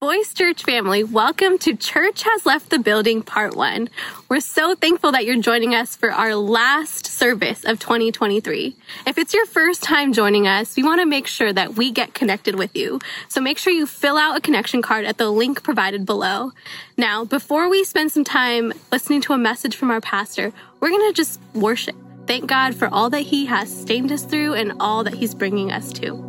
Voice Church family, welcome to Church Has Left the Building Part 1. We're so thankful that you're joining us for our last service of 2023. If it's your first time joining us, we want to make sure that we get connected with you. So make sure you fill out a connection card at the link provided below. Now, before we spend some time listening to a message from our pastor, we're going to just worship. Thank God for all that he has sustained us through and all that he's bringing us to.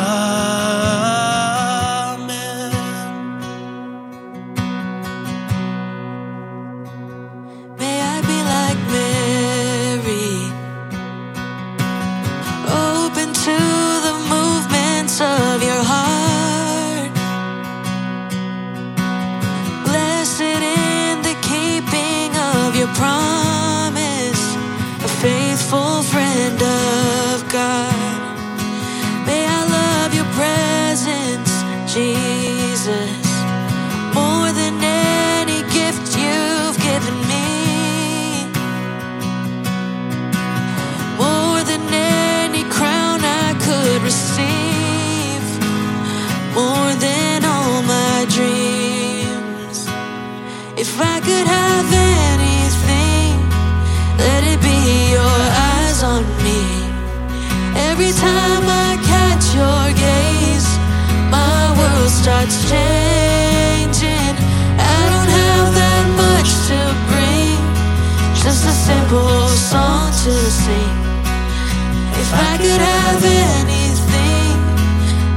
Amen. May I be like just a simple song to sing. If I could have anything,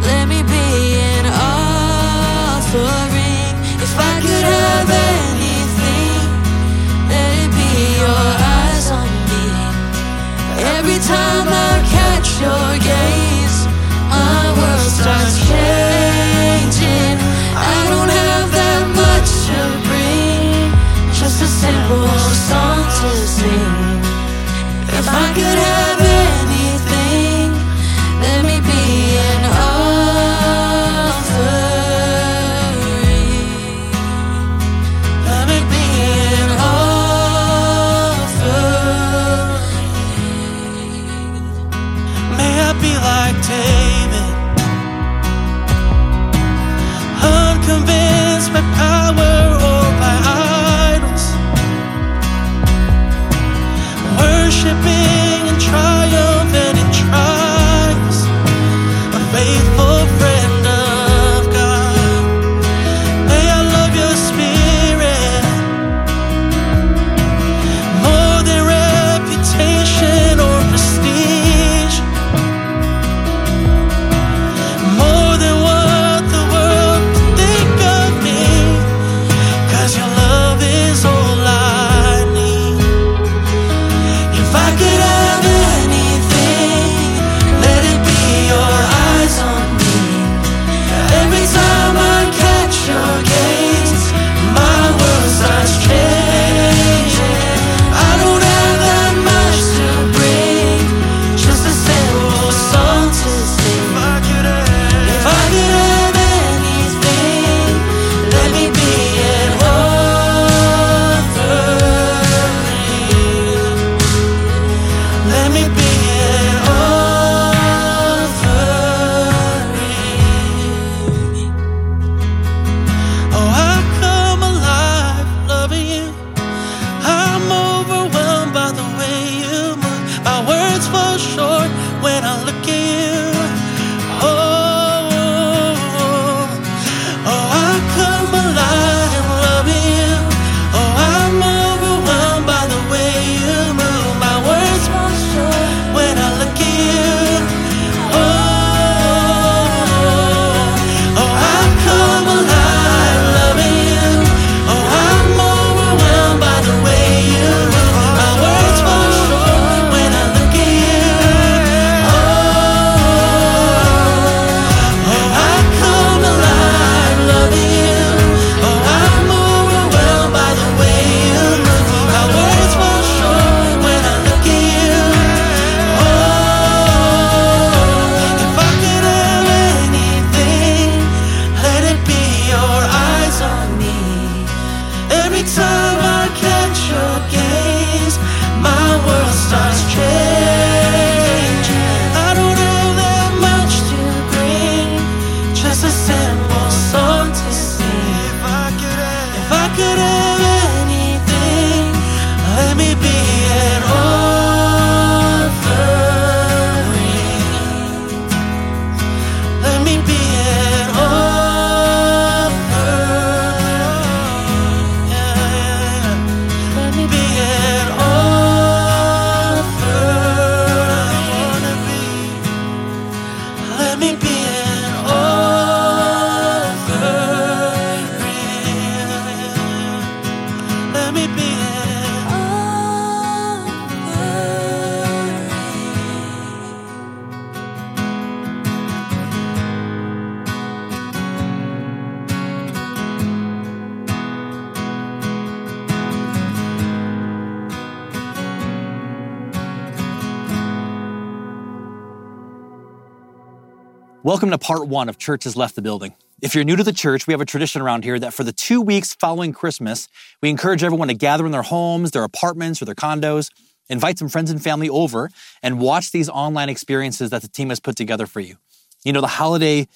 let me be an offering. If I could have anything, let it be your eyes on me. Every time I catch your gaze, my world starts changing. I don't have that much to bring, just a simple song to sing. If I could have anything, let me be an offering. Let me be an offering. May I be like David, unconvinced by power or by idols, worshiping in triumph and in trials, a faithful friend of God. May I love your spirit more than reputation or prestige, more than what the world can think of me, 'cause your love is all I need. If I could have anything, let it be your eyes on me. Every time I catch your gaze, my world starts changing. I don't have that much to bring, just a simple song to sing. If I could have anything, let me be an offering. Let me be an offering. Oh, I come alive loving you. I'm overwhelmed by the way you look. My words fall short when I look at you. Oh, I come alive loving you. Oh, I'm overwhelmed by the way you move. My words fall short when I look at you. Oh, I come alive loving you. Oh, I'm overwhelmed by the way you move. My words fall short when I look at you. Oh, I come alive loving you. Oh, I'm overwhelmed by the way you look. My words fall short when I look at you. Oh, if I could have anything, let it be your eyes on me. Every time I catch your gaze, my world starts changing. I don't have that much to bring, just a simple song to sing. If I could have anything, let me be an offering. Let me be an offering. Let me be an offering. Let me be an offering. Let me be an offering. Welcome to part one of Church Has Left the Building. If you're new to the church, we have a tradition around here that for the 2 weeks following Christmas, we encourage everyone to gather in their homes, their apartments, or their condos, invite some friends and family over, and watch these online experiences that the team has put together for you. You know, the holiday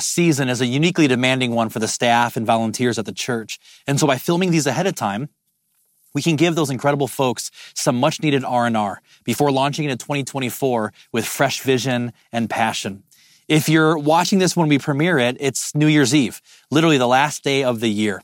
season is a uniquely demanding one for the staff and volunteers at the church. And so by filming these ahead of time, we can give those incredible folks some much needed R&R before launching into 2024 with fresh vision and passion. If you're watching this when we premiere it, it's New Year's Eve, literally the last day of the year.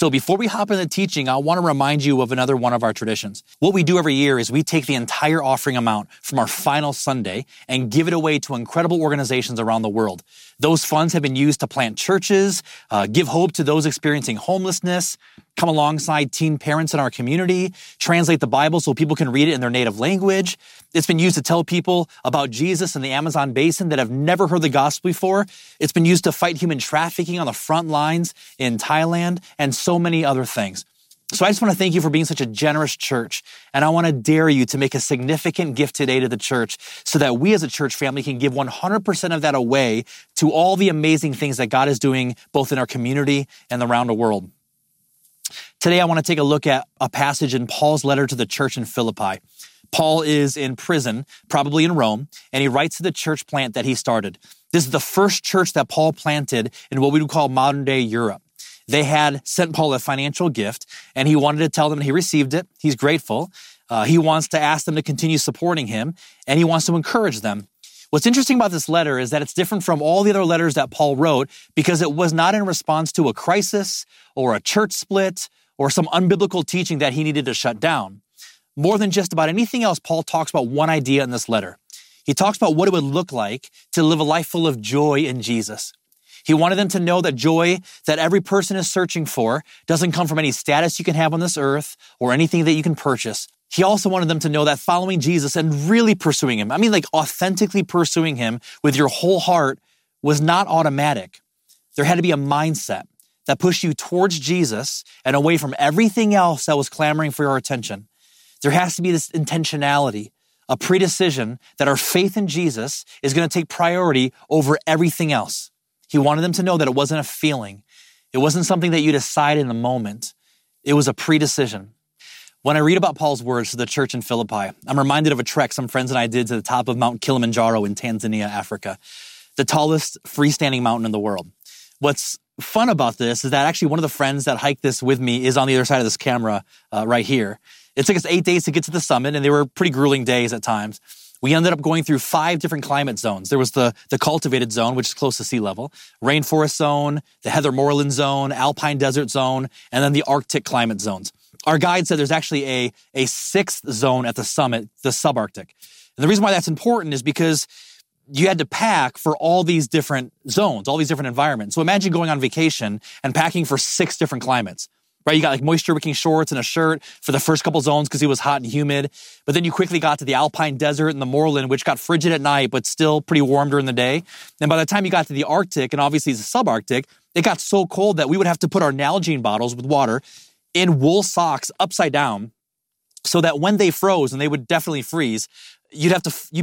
So before we hop into the teaching, I want to remind you of another one of our traditions. What we do every year is we take the entire offering amount from our final Sunday and give it away to incredible organizations around the world. Those funds have been used to plant churches, give hope to those experiencing homelessness, come alongside teen parents in our community, translate the Bible so people can read it in their native language. It's been used to tell people about Jesus in the Amazon basin that have never heard the gospel before. It's been used to fight human trafficking on the front lines in Thailand and so many other things. So I just want to thank you for being such a generous church. And I want to dare you to make a significant gift today to the church so that we as a church family can give 100% of that away to all the amazing things that God is doing both in our community and around the world. Today, I want to take a look at a passage in Paul's letter to the church in Philippi. Paul is in prison, probably in Rome, and he writes to the church plant that he started. This is the first church that Paul planted in what we would call modern-day Europe. They had sent Paul a financial gift, and he wanted to tell them he received it. He's grateful. He wants to ask them to continue supporting him, and he wants to encourage them. What's interesting about this letter is that it's different from all the other letters that Paul wrote because it was not in response to a crisis or a church split or some unbiblical teaching that he needed to shut down. More than just about anything else, Paul talks about one idea in this letter. He talks about what it would look like to live a life full of joy in Jesus. He wanted them to know that joy that every person is searching for doesn't come from any status you can have on this earth or anything that you can purchase. He also wanted them to know that following Jesus and really pursuing him, authentically pursuing him with your whole heart was not automatic. There had to be a mindset that pushed you towards Jesus and away from everything else that was clamoring for your attention. There has to be this intentionality, a predecision that our faith in Jesus is going to take priority over everything else. He wanted them to know that it wasn't a feeling. It wasn't something that you decide in the moment. It was a predecision. When I read about Paul's words to the church in Philippi, I'm reminded of a trek some friends and I did to the top of Mount Kilimanjaro in Tanzania, Africa, the tallest freestanding mountain in the world. What's fun about this is that actually one of the friends that hiked this with me is on the other side of this camera right here. It took us 8 days to get to the summit, and they were pretty grueling days at times. We ended up going through 5 different climate zones. There was the cultivated zone, which is close to sea level, rainforest zone, the heather moorland zone, alpine desert zone, and then the Arctic climate zones. Our guide said there's actually a 6th zone at the summit, the subarctic. And the reason why that's important is because you had to pack for all these different zones, all these different environments. So imagine going on vacation and packing for 6 different climates, right? You got like moisture-wicking shorts and a shirt for the first couple zones because it was hot and humid. But then you quickly got to the alpine desert and the moorland, which got frigid at night, but still pretty warm during the day. And by the time you got to the Arctic, and obviously the subarctic, it got so cold that we would have to put our Nalgene bottles with water in wool socks upside down so that when they froze, and they would definitely freeze, you'd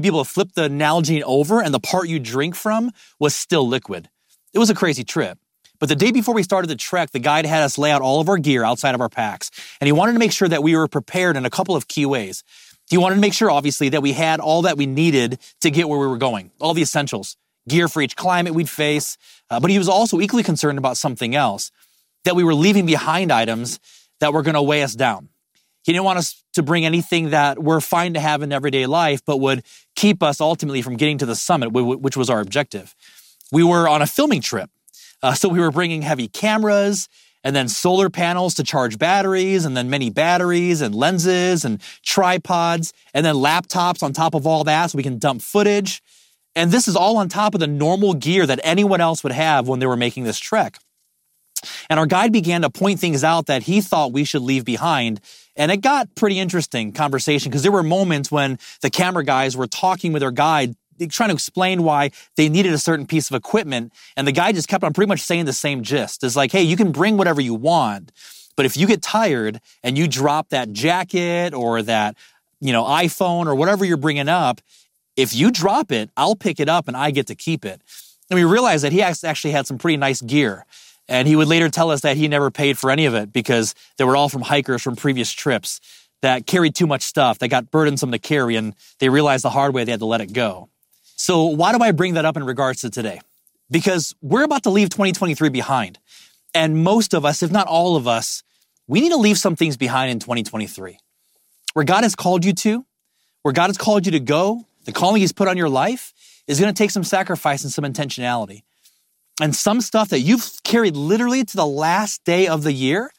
be able to flip the Nalgene over and the part you drink from was still liquid. It was a crazy trip. But the day before we started the trek, the guide had us lay out all of our gear outside of our packs. And he wanted to make sure that we were prepared in a couple of key ways. He wanted to make sure, obviously, that we had all that we needed to get where we were going, all the essentials, gear for each climate we'd face. But he was also equally concerned about something else, that we were leaving behind items that were going to weigh us down. He didn't want us to bring anything that we're fine to have in everyday life, but would keep us ultimately from getting to the summit, which was our objective. We were on a filming trip, so we were bringing heavy cameras and then solar panels to charge batteries and then many batteries and lenses and tripods and then laptops on top of all that so we can dump footage. And this is all on top of the normal gear that anyone else would have when they were making this trek. And our guide began to point things out that he thought we should leave behind. And it got pretty interesting conversation because there were moments when the camera guys were talking with their guide, trying to explain why they needed a certain piece of equipment. And the guy just kept on pretty much saying the same gist. It's like, hey, you can bring whatever you want, but if you get tired and you drop that jacket or that, iPhone or whatever you're bringing up, if you drop it, I'll pick it up and I get to keep it. And we realized that he actually had some pretty nice gear. And he would later tell us that he never paid for any of it because they were all from hikers from previous trips that carried too much stuff, that got burdensome to carry, and they realized the hard way they had to let it go. So why do I bring that up in regards to today? Because we're about to leave 2023 behind. And most of us, if not all of us, we need to leave some things behind in 2023. Where God has called you to, where God has called you to go, the calling he's put on your life is going to take some sacrifice and some intentionality. And some stuff that you've carried literally to the last day of the year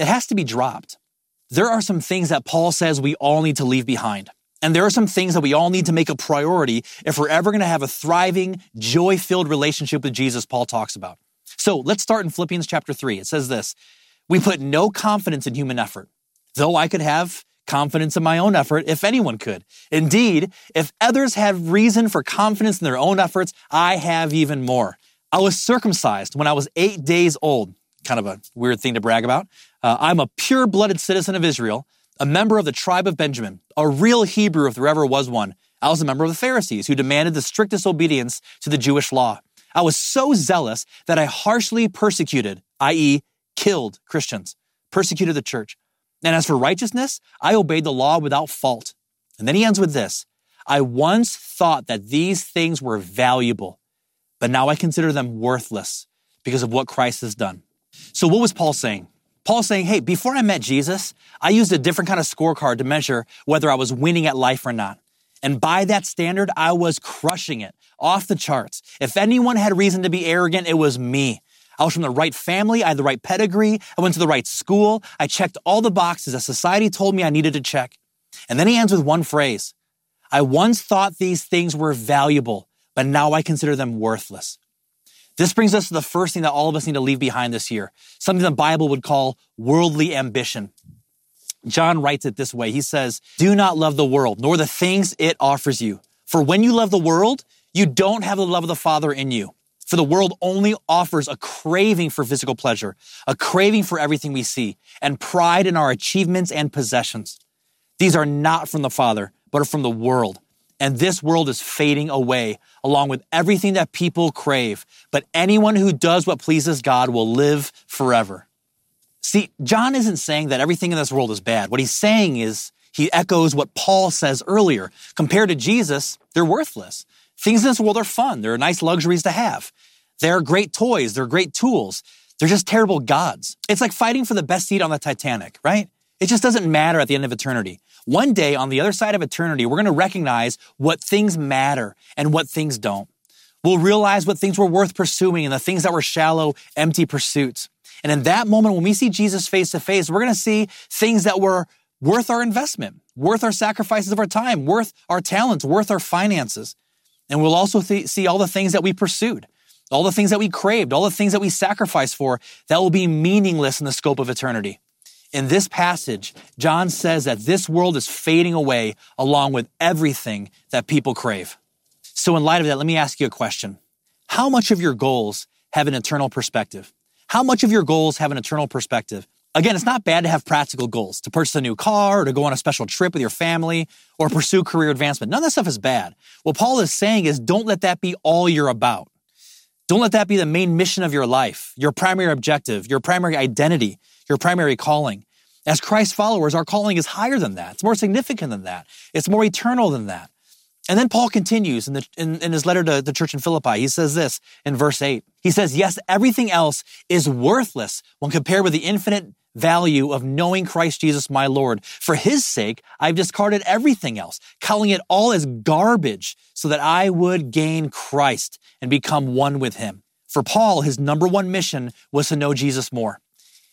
It has to be dropped. There are some things that Paul says we all need to leave behind. And there are some things that we all need to make a priority if we're ever going to have a thriving, joy-filled relationship with Jesus Paul talks about. So let's start in Philippians chapter 3. It says this, "We put no confidence in human effort, though I could have confidence in my own effort if anyone could. Indeed, if others have reason for confidence in their own efforts, I have even more. I was circumcised when I was 8 days old." Kind of a weird thing to brag about. "I'm a pure-blooded citizen of Israel, a member of the tribe of Benjamin, a real Hebrew if there ever was one. I was a member of the Pharisees who demanded the strictest obedience to the Jewish law. I was so zealous that I harshly persecuted," i.e. killed Christians, persecuted the church. "And as for righteousness, I obeyed the law without fault." And then he ends with this, "I once thought that these things were valuable, but now I consider them worthless because of what Christ has done." So what was Paul saying? Paul's saying, hey, before I met Jesus, I used a different kind of scorecard to measure whether I was winning at life or not. And by that standard, I was crushing it, off the charts. If anyone had reason to be arrogant, it was me. I was from the right family. I had the right pedigree. I went to the right school. I checked all the boxes that society told me I needed to check. And then he ends with one phrase. "I once thought these things were valuable, but now I consider them worthless." This brings us to the first thing that all of us need to leave behind this year, something the Bible would call worldly ambition. John writes it this way. He says, "Do not love the world, nor the things it offers you. For when you love the world, you don't have the love of the Father in you. For the world only offers a craving for physical pleasure, a craving for everything we see, and pride in our achievements and possessions. These are not from the Father, but are from the world. And this world is fading away, along with everything that people crave. But anyone who does what pleases God will live forever." See, John isn't saying that everything in this world is bad. What he's saying is he echoes what Paul says earlier. Compared to Jesus, they're worthless. Things in this world are fun. They're nice luxuries to have. They're great toys. They're great tools. They're just terrible gods. It's like fighting for the best seat on the Titanic, right? It just doesn't matter at the end of eternity. One day on the other side of eternity, we're going to recognize what things matter and what things don't. We'll realize what things were worth pursuing and the things that were shallow, empty pursuits. And in that moment, when we see Jesus face to face, we're going to see things that were worth our investment, worth our sacrifices of our time, worth our talents, worth our finances. And we'll also see all the things that we pursued, all the things that we craved, all the things that we sacrificed for that will be meaningless in the scope of eternity. In this passage, John says that this world is fading away along with everything that people crave. So in light of that, let me ask you a question. How much of your goals have an eternal perspective? How much of your goals have an eternal perspective? Again, it's not bad to have practical goals, to purchase a new car or to go on a special trip with your family or pursue career advancement. None of that stuff is bad. What Paul is saying is don't let that be all you're about. Don't let that be the main mission of your life, your primary objective, your primary identity, your primary calling. As Christ followers, our calling is higher than that. It's more significant than that. It's more eternal than that. And then Paul continues in his letter to the church in Philippi. He says this in verse 8. He says, "Yes, everything else is worthless when compared with the infinite value of knowing Christ Jesus, my Lord. For his sake, I've discarded everything else, calling it all as garbage so that I would gain Christ and become one with him." For Paul, his number one mission was to know Jesus more.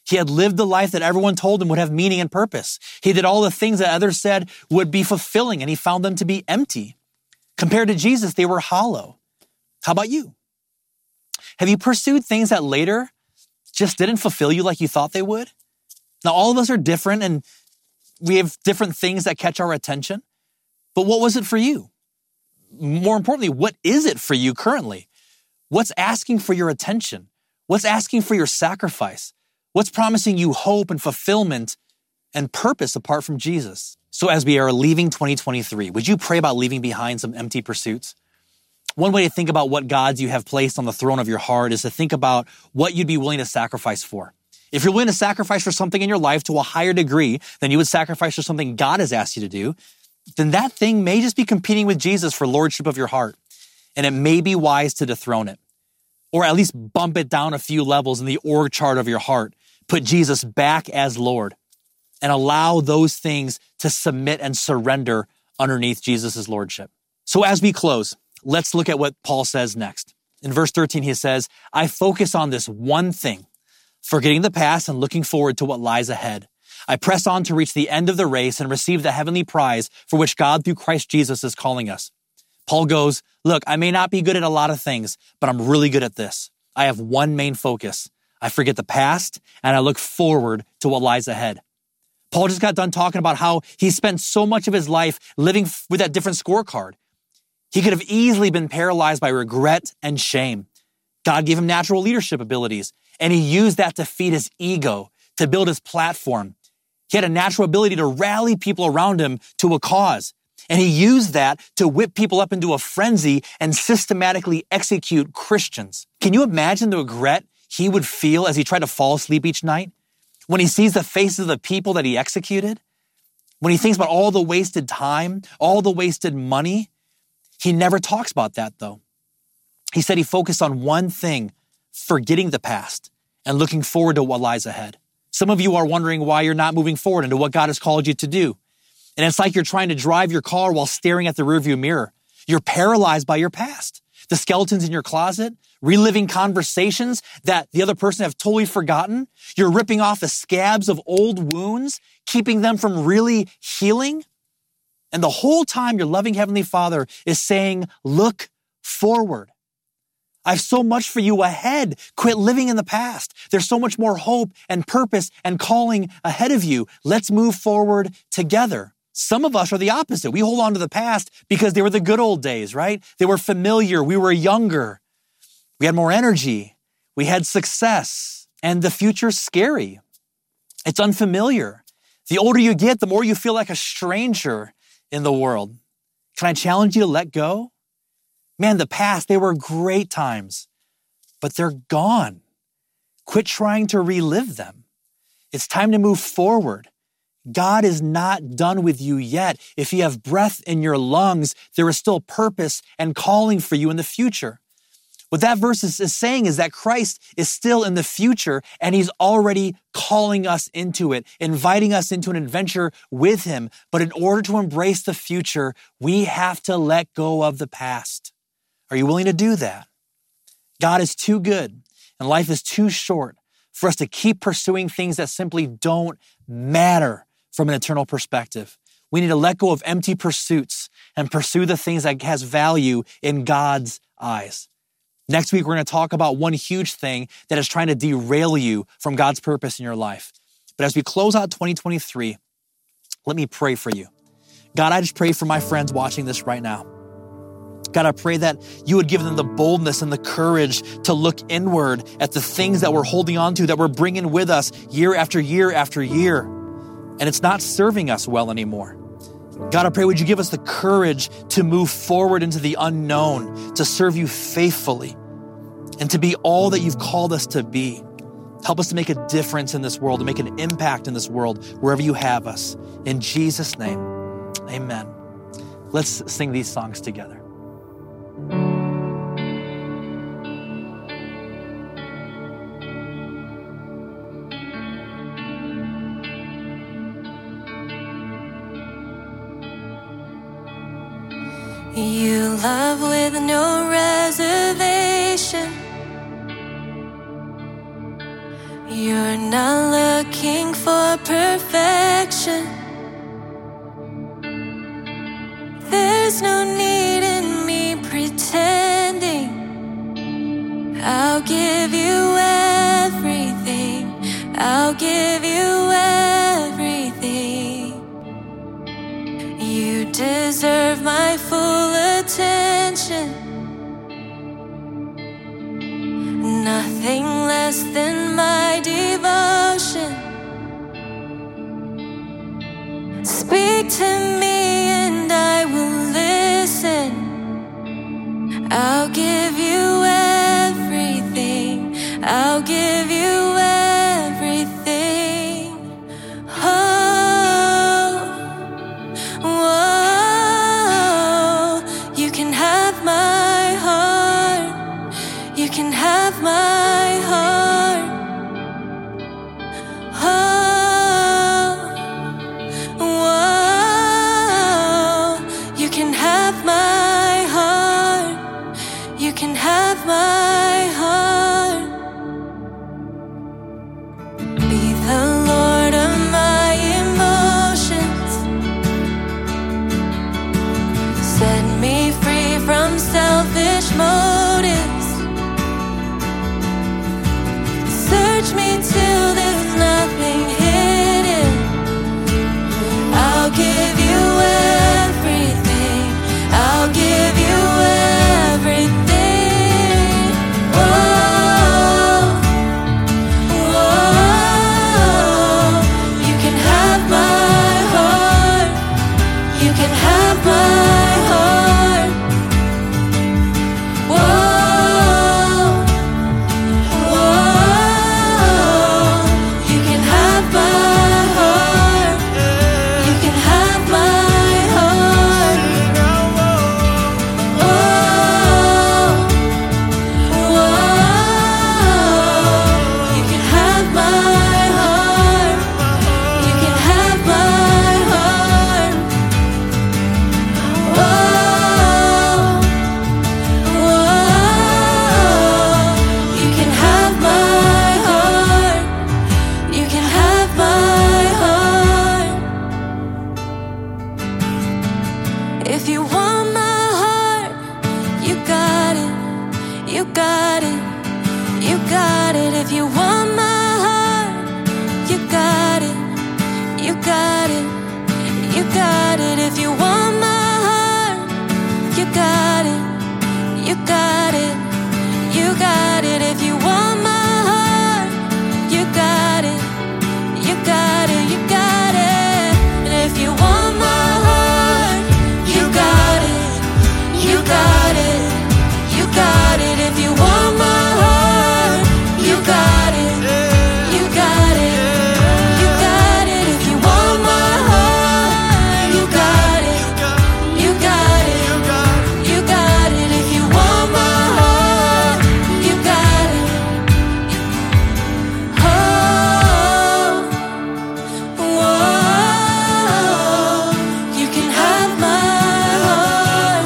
He had lived the life that everyone told him would have meaning and purpose. He did all the things that others said would be fulfilling, and he found them to be empty. Compared to Jesus, they were hollow. How about you? Have you pursued things that later just didn't fulfill you like you thought they would? Now, all of us are different and we have different things that catch our attention, but what was it for you? More importantly, what is it for you currently? What's asking for your attention? What's asking for your sacrifice? What's promising you hope and fulfillment and purpose apart from Jesus? So as we are leaving 2023, would you pray about leaving behind some empty pursuits? One way to think about what gods you have placed on the throne of your heart is to think about what you'd be willing to sacrifice for. If you're willing to sacrifice for something in your life to a higher degree than you would sacrifice for something God has asked you to do, then that thing may just be competing with Jesus for lordship of your heart. And it may be wise to dethrone it, or at least bump it down a few levels in the org chart of your heart. Put Jesus back as Lord and allow those things to submit and surrender underneath Jesus' lordship. So as we close, let's look at what Paul says next. In verse 13, he says, "I focus on this one thing, forgetting the past and looking forward to what lies ahead. I press on to reach the end of the race and receive the heavenly prize for which God through Christ Jesus is calling us." Paul goes, look, I may not be good at a lot of things, but I'm really good at this. I have one main focus. I forget the past and I look forward to what lies ahead. Paul just got done talking about how he spent so much of his life living with that different scorecard. He could have easily been paralyzed by regret and shame. God gave him natural leadership abilities, and he used that to feed his ego, to build his platform. He had a natural ability to rally people around him to a cause, and he used that to whip people up into a frenzy and systematically execute Christians. Can you imagine the regret he would feel as he tried to fall asleep each night? When he sees the faces of the people that he executed, when he thinks about all the wasted time, all the wasted money. He never talks about that though. He said he focused on one thing, forgetting the past and looking forward to what lies ahead. Some of you are wondering why you're not moving forward into what God has called you to do. And it's like you're trying to drive your car while staring at the rearview mirror. You're paralyzed by your past. The skeletons in your closet, reliving conversations that the other person have totally forgotten. You're ripping off the scabs of old wounds, keeping them from really healing. And the whole time your loving Heavenly Father is saying, look forward. I have so much for you ahead. Quit living in the past. There's so much more hope and purpose and calling ahead of you. Let's move forward together. Some of us are the opposite. We hold on to the past because they were the good old days, right? They were familiar. We were younger. We had more energy. We had success. And the future's scary. It's unfamiliar. The older you get, the more you feel like a stranger in the world. Can I challenge you to let go? Man, the past, they were great times, but they're gone. Quit trying to relive them. It's time to move forward. God is not done with you yet. If you have breath in your lungs, there is still purpose and calling for you in the future. What that verse is saying is that Christ is still in the future and he's already calling us into it, inviting us into an adventure with him. But in order to embrace the future, we have to let go of the past. Are you willing to do that? God is too good and life is too short for us to keep pursuing things that simply don't matter from an eternal perspective. We need to let go of empty pursuits and pursue the things that has value in God's eyes. Next week, we're going to talk about one huge thing that is trying to derail you from God's purpose in your life. But as we close out 2023, let me pray for you. God, I just pray for my friends watching this right now. God, I pray that you would give them the boldness and the courage to look inward at the things that we're holding on to, that we're bringing with us year after year after year. And it's not serving us well anymore. God, I pray, would you give us the courage to move forward into the unknown, to serve you faithfully, and to be all that you've called us to be. Help us to make a difference in this world, to make an impact in this world, wherever you have us. In Jesus' name, amen. Let's sing these songs together. You love with no reservation. You're not looking for perfection. There's no need in me pretending. I'll give you everything. I'll give you everything. You deserve my full attention, nothing less than my devotion. Speak to me and I will listen. I'll give you everything. I'll give you everything. Oh, whoa. If you want my heart, you got it, you got it, you got it. If you want my heart, you got it, you got it, you got it. If you want my heart, you got it, you got it, you got it. If you want my heart, you got it, you got it, you got it. And if you want my heart, you got it, you got it, you got it. If you want my heart, you got it, you got it, you got it. If you want my heart, you got it, you got it, you got it. If you want my heart, you got it. Oh, whoa, you can have my heart,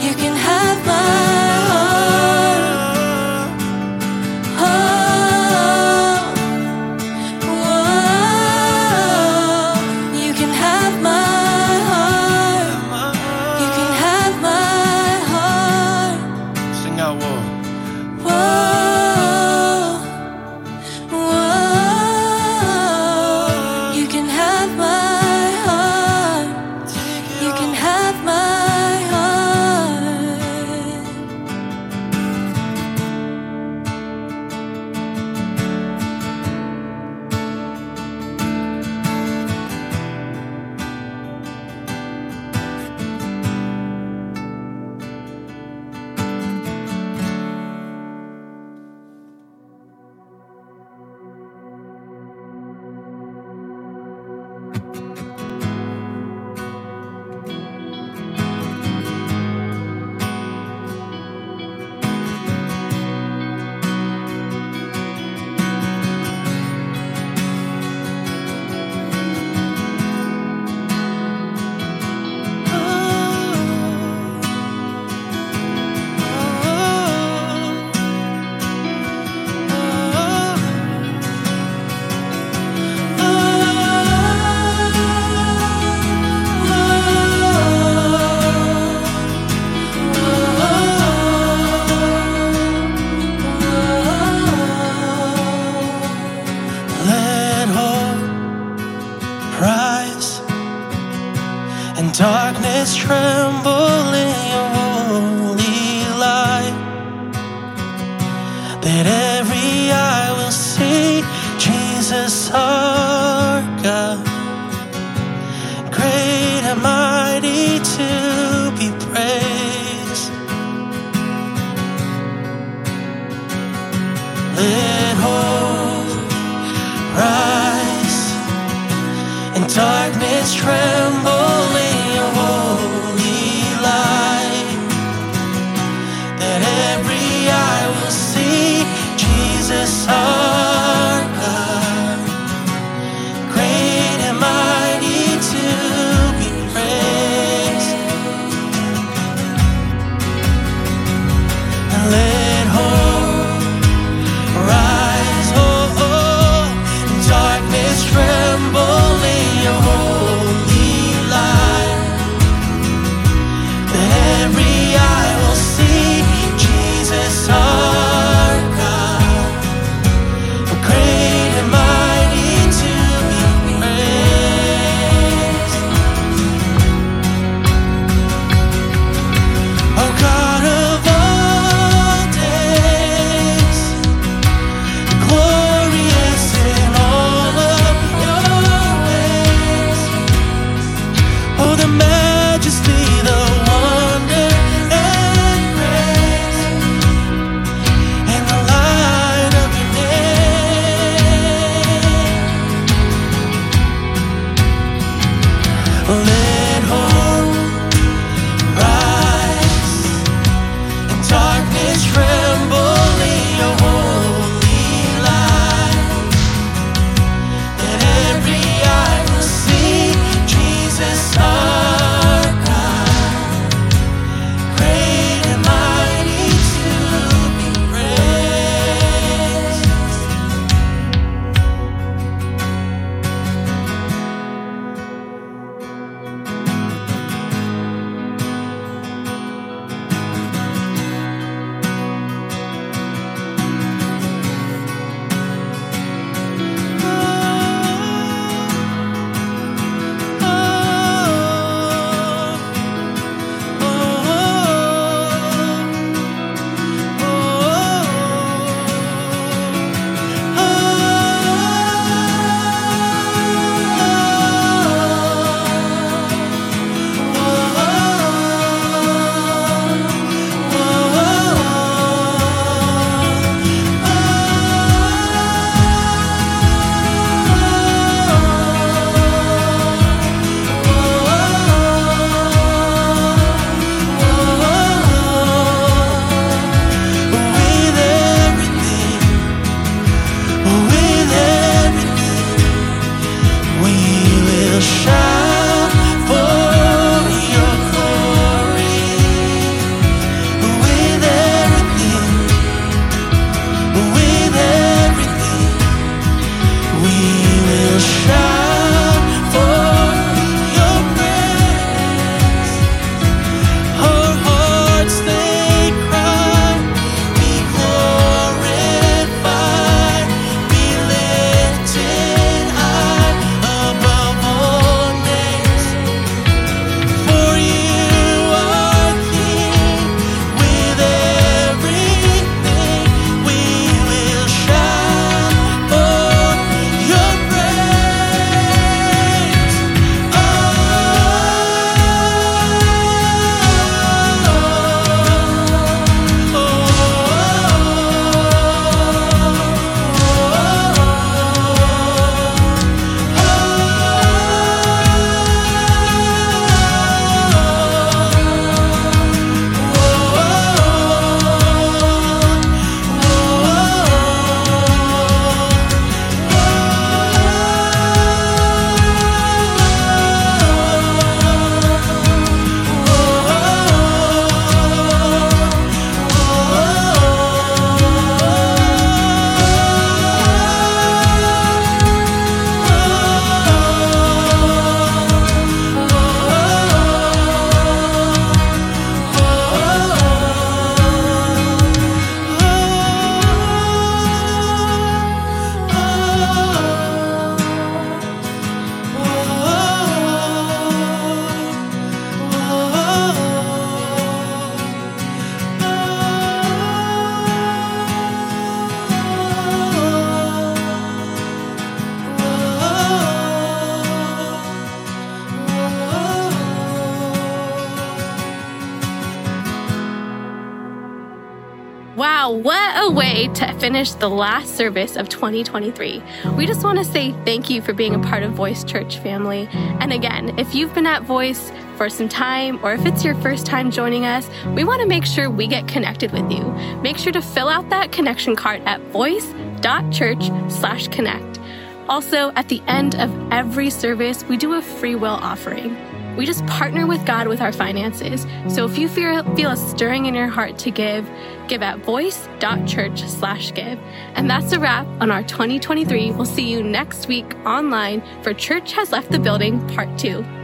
you can have my heart. Oh, whoa, you can have my heart, you can have my heart. Sing out, whoa. Whoa, whoa, you can have my heart, you can have my heart. Let hope rise and darkness tremble in your holy light. That every eye will see Jesus our God, great and mighty to be praised. Let hope rise and darkness tremble in your holy light. That every eye will see Jesus our God, great and mighty to be praised. And let hope rise, oh, oh, and darkness tremble in your holy light. That every eye will see Jesus our God, great and mighty to be praised. O God of all days, glorious in all of your ways. Oh, the majesty, the wonder and grace, and the light of your name. Let hope rise and darkness tremble in your holy light. That every eye will see Jesus our Wow, what a way to finish the last service of 2023. We just want to say thank you for being a part of Voice Church family. And again, if you've been at Voice for some time, or if it's your first time joining us, we want to make sure we get connected with you. Make sure to fill out that connection card at voice.church/connect. Also, at the end of every service, we do a free will offering. We just partner with God with our finances. So if you feel a stirring in your heart to give, give at voice.church/give. And that's a wrap on our 2023. We'll see you next week online for Church Has Left the Building Part 2.